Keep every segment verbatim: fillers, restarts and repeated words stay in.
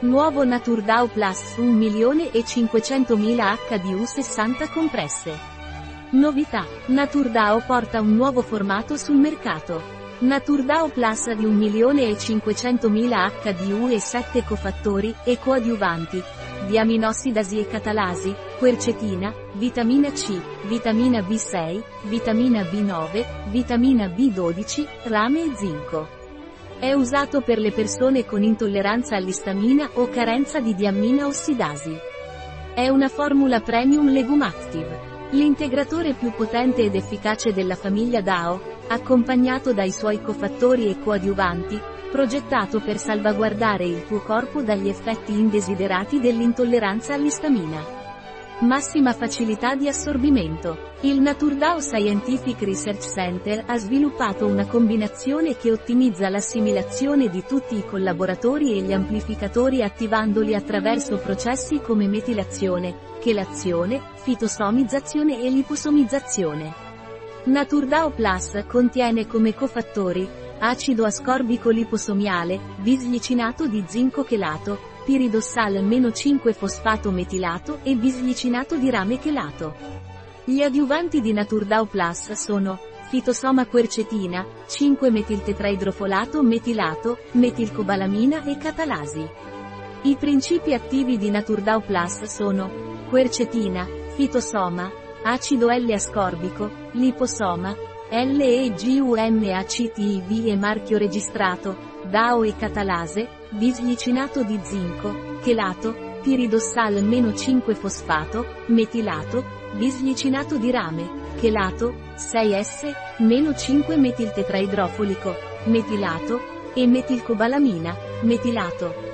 Nuovo Naturdao Plus un milione e cinquecentomila acca di u sessanta compresse. Novità. Naturdao porta un nuovo formato sul mercato. Naturdao Plus di un milione e cinquecentomila acca di u e sette cofattori e coadiuvanti. Diaminossidasi e Catalasi, Quercetina, vitamina C, vitamina B sei, vitamina B nove, vitamina B dodici, rame e zinco. È usato per le persone con intolleranza all'istamina o carenza di diaminoossidasi. È una formula premium LEGUMACTIV, l'integratore più potente ed efficace della famiglia DAO, accompagnato dai suoi cofattori e coadiuvanti, progettato per salvaguardare il tuo corpo dagli effetti indesiderati dell'intolleranza all'istamina. Massima facilità di assorbimento. Il Naturdao Scientific Research Center ha sviluppato una combinazione che ottimizza l'assimilazione di tutti i collaboratori e gli amplificatori attivandoli attraverso processi come metilazione, chelazione, fitosomizzazione e liposomizzazione. Naturdao Plus contiene come cofattori acido ascorbico liposomiale, bisglicinato di zinco chelato, piridossal cinque fosfato metilato e bisglicinato di rame chelato. Gli adiuvanti di Naturdao Plus sono fitosoma quercetina, cinque metiltetraidrofolato metilato, metilcobalamina e catalasi. I principi attivi di Naturdao Plus sono quercetina, fitosoma, acido L-ascorbico, liposoma, LEGUMACTIV e marchio registrato, DAO e catalase, bisglicinato di zinco, chelato, piridossal cinque fosfato, metilato, bisglicinato di rame, chelato, sei S, cinque metiltetraidrofolico, metilato, e metilcobalamina, metilato.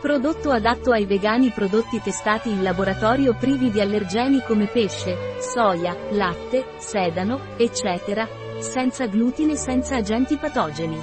Prodotto adatto ai vegani. Prodotti testati in laboratorio privi di allergeni come pesce, soia, latte, sedano, eccetera, senza glutine, senza agenti patogeni.